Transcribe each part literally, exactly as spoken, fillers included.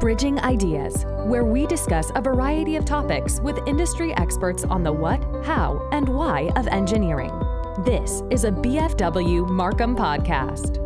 Bridging Ideas, where we discuss a variety of topics with industry experts on the what, how, and why of engineering. This is a B F W Markham podcast.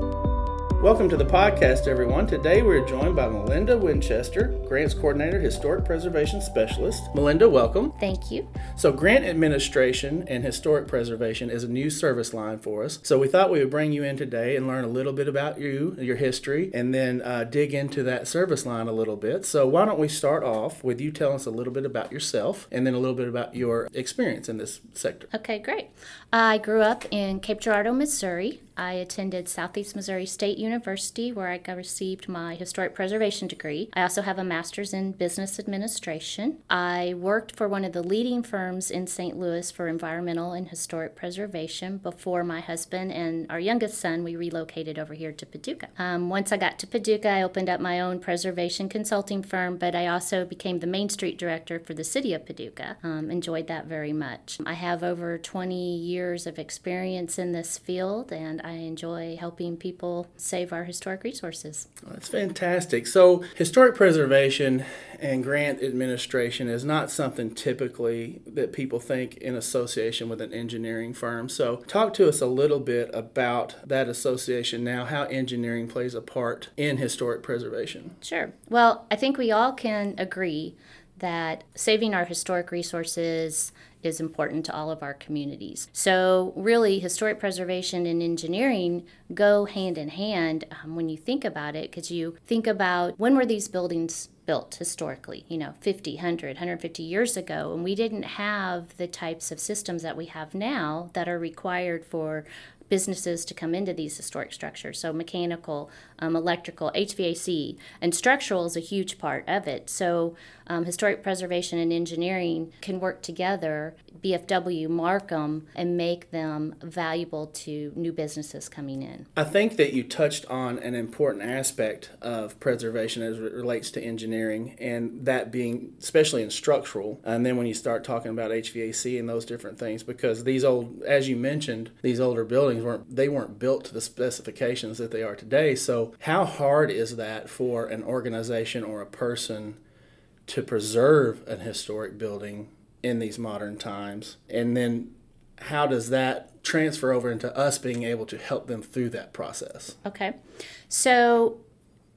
Welcome to the podcast, everyone. Today we're joined by Melinda Winchester, Grants Coordinator, Historic Preservation Specialist. Melinda, welcome. Thank you. So Grant Administration and Historic Preservation is a new service line for us. So we thought we would bring you in today and learn a little bit about you, your history, and then uh, dig into that service line a little bit. So why don't we start off with you telling us a little bit about yourself and then a little bit about your experience in this sector. Okay, great. I grew up in Cape Girardeau, Missouri. I attended Southeast Missouri State University, where I received my historic preservation degree. I also have a master's in business administration. I worked for one of the leading firms in Saint Louis for environmental and historic preservation before my husband and our youngest son, we relocated over here to Paducah. Um, once I got to Paducah, I opened up my own preservation consulting firm, but I also became the Main Street Director for the city of Paducah. Um, enjoyed that very much. I have over twenty years of experience in this field, and I enjoy helping people save our historic resources. Oh, that's fantastic. So historic preservation and grant administration is not something typically that people think in association with an engineering firm. So talk to us a little bit about that association now, how engineering plays a part in historic preservation. Sure. Well, I think we all can agree that saving our historic resources is important to all of our communities. So really, historic preservation and engineering go hand in hand um, when you think about it, because you think about when were these buildings built historically, you know, fifty, one hundred, one hundred fifty years ago, and we didn't have the types of systems that we have now that are required for businesses to come into these historic structures. So mechanical, um, electrical, H V A C, and structural is a huge part of it. So um, historic preservation and engineering can work together, B F W Markham, and make them valuable to new businesses coming in. I think that you touched on an important aspect of preservation as it relates to engineering, and that being especially in structural, and then when you start talking about H V A C and those different things, because these old, as you mentioned, these older buildings weren't they weren't built to the specifications that they are today. So how hard is that for an organization or a person to preserve an historic building in these modern times? And then how does that transfer over into us being able to help them through that process? Okay. So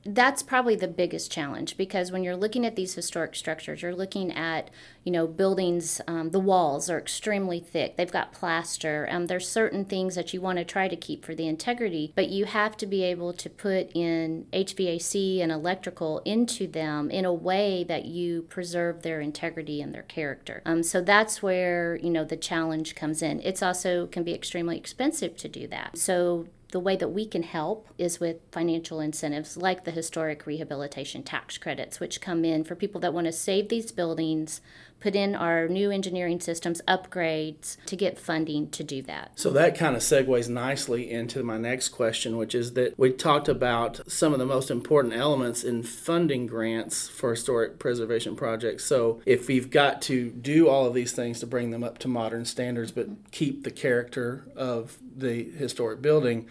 that's probably the biggest challenge, because when you're looking at these historic structures, you're looking at, you know, buildings, um, the walls are extremely thick. They've got plaster. Um, there's certain things that you want to try to keep for the integrity, but you have to be able to put in H V A C and electrical into them in a way that you preserve their integrity and their character. Um, so that's where, you know, the challenge comes in. It's also can be extremely expensive to do that. So the way that we can help is with financial incentives like the historic rehabilitation tax credits, which come in for people that want to save these buildings, put in our new engineering systems, upgrades to get funding to do that. So that kind of segues nicely into my next question, which is that we talked about some of the most important elements in funding grants for historic preservation projects. So if we've got to do all of these things to bring them up to modern standards, but keep the character of the historic building,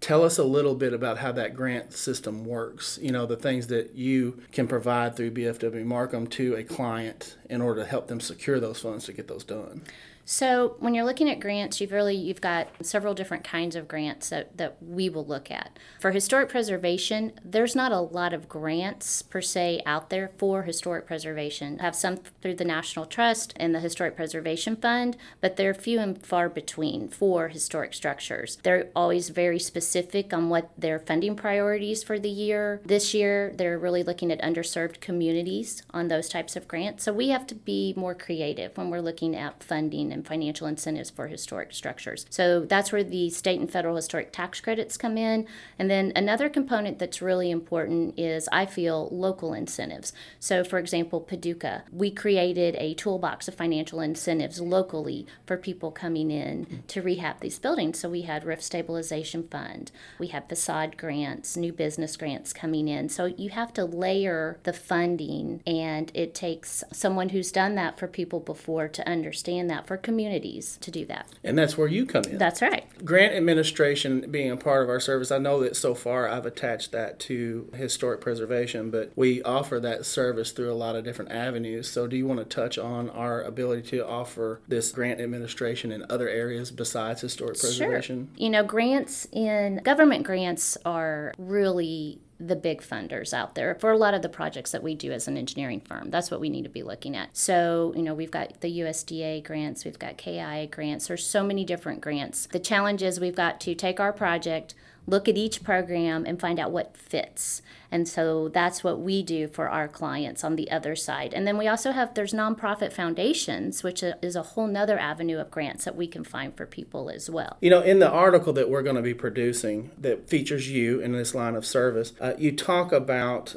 tell us a little bit about how that grant system works, you know, the things that you can provide through B F W Markham to a client in order to help them secure those funds to get those done. So when you're looking at grants, you've really, you've got several different kinds of grants that, that we will look at. For historic preservation, there's not a lot of grants per se out there for historic preservation. I have some through the National Trust and the Historic Preservation Fund, but they're few and far between for historic structures. They're always very specific on what their funding priorities for the year. This year, they're really looking at underserved communities on those types of grants. So we have to be more creative when we're looking at funding and financial incentives for historic structures. So that's where the state and federal historic tax credits come in. And then another component that's really important is, I feel, local incentives. So for example, Paducah, we created a toolbox of financial incentives locally for people coming in to rehab these buildings. So we had Roof Stabilization Fund, we had facade grants, new business grants coming in. So you have to layer the funding, and it takes someone who's done that for people before to understand that. For communities to do that. And that's where you come in. That's right. Grant administration being a part of our service, I know that so far I've attached that to historic preservation, but we offer that service through a lot of different avenues. So do you want to touch on our ability to offer this grant administration in other areas besides historic preservation? Sure. You know, grants in government grants are really the big funders out there for a lot of the projects that we do as an engineering firm. That's what we need to be looking at. So, you know, we've got the U S D A grants, we've got K I A grants, there's so many different grants. The challenge is we've got to take our project, look at each program, and find out what fits. And so that's what we do for our clients on the other side. And then we also have, there's nonprofit foundations, which is a whole nother avenue of grants that we can find for people as well. You know, in the article that we're going to be producing that features you in this line of service, uh, you talk about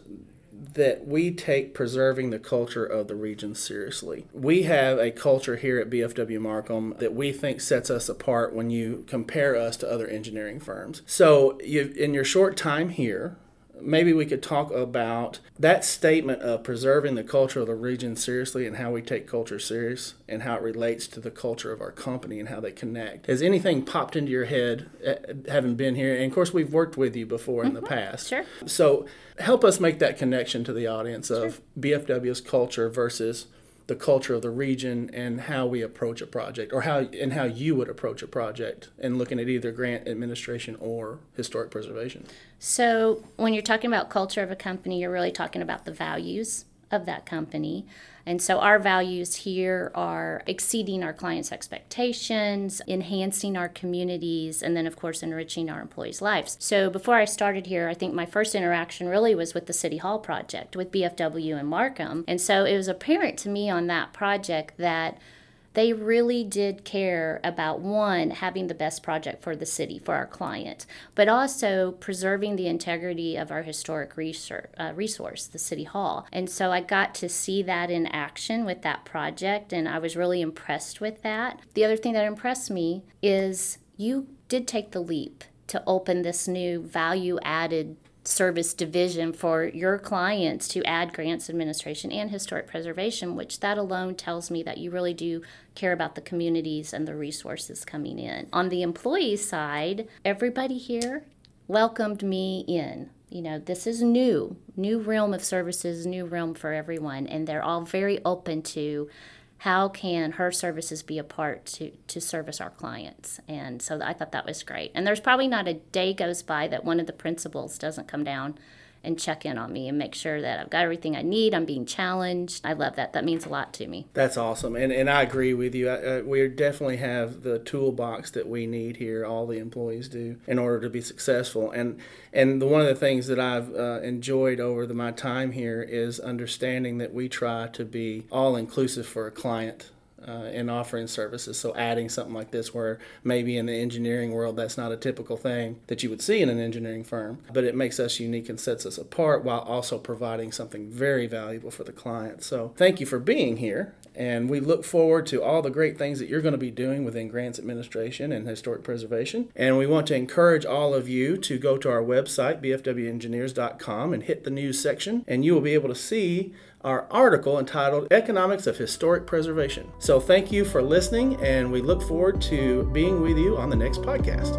that we take preserving the culture of the region seriously. We have a culture here at B F W Markham that we think sets us apart when you compare us to other engineering firms. So you, in your short time here, maybe we could talk about that statement of preserving the culture of the region seriously and how we take culture serious and how it relates to the culture of our company and how they connect. Has anything popped into your head uh, having been here? And, of course, we've worked with you before in mm-hmm. the past. Sure. So help us make that connection to the audience of sure. B F W's culture versus the culture of the region and how we approach a project, or how and how you would approach a project and looking at either grant administration or historic preservation. So when you're talking about culture of a company, you're really talking about the values of that company. And so our values here are exceeding our clients' expectations, enhancing our communities, and then, of course, enriching our employees' lives. So before I started here, I think my first interaction really was with the City Hall project with B F W and Markham. And so it was apparent to me on that project that they really did care about, one, having the best project for the city, for our client, but also preserving the integrity of our historic research, uh, resource, the City Hall. And so I got to see that in action with that project, and I was really impressed with that. The other thing that impressed me is you did take the leap to open this new value-added service division for your clients to add grants administration and historic preservation, which that alone tells me that you really do care about the communities and the resources coming in. On the employee side, everybody here welcomed me in. You know, this is new, new realm of services, new realm for everyone, and they're all very open to how can her services be a part to, to service our clients? And so I thought that was great. And there's probably not a day goes by that one of the principals doesn't come down and check in on me and make sure that I've got everything I need, I'm being challenged. I love that. That means a lot to me. That's awesome. And and I agree with you. I, I, we definitely have the toolbox that we need here, all the employees do, in order to be successful. And and the, one of the things that I've uh, enjoyed over the, my time here is understanding that we try to be all-inclusive for a client. Uh, in offering services. So adding something like this where maybe in the engineering world that's not a typical thing that you would see in an engineering firm, but it makes us unique and sets us apart while also providing something very valuable for the client. So thank you for being here, and we look forward to all the great things that you're going to be doing within grants administration and historic preservation. And we want to encourage all of you to go to our website, b f w engineers dot com, and hit the news section, and you will be able to see our article entitled Economics of Historic Preservation. So thank you for listening, and we look forward to being with you on the next podcast.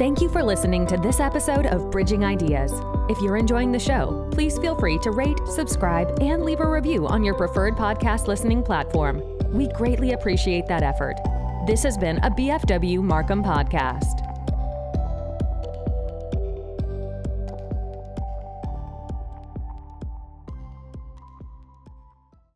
Thank you for listening to this episode of Bridging Ideas. If you're enjoying the show, please feel free to rate, subscribe, and leave a review on your preferred podcast listening platform. We greatly appreciate that effort. This has been a B F W Markham podcast.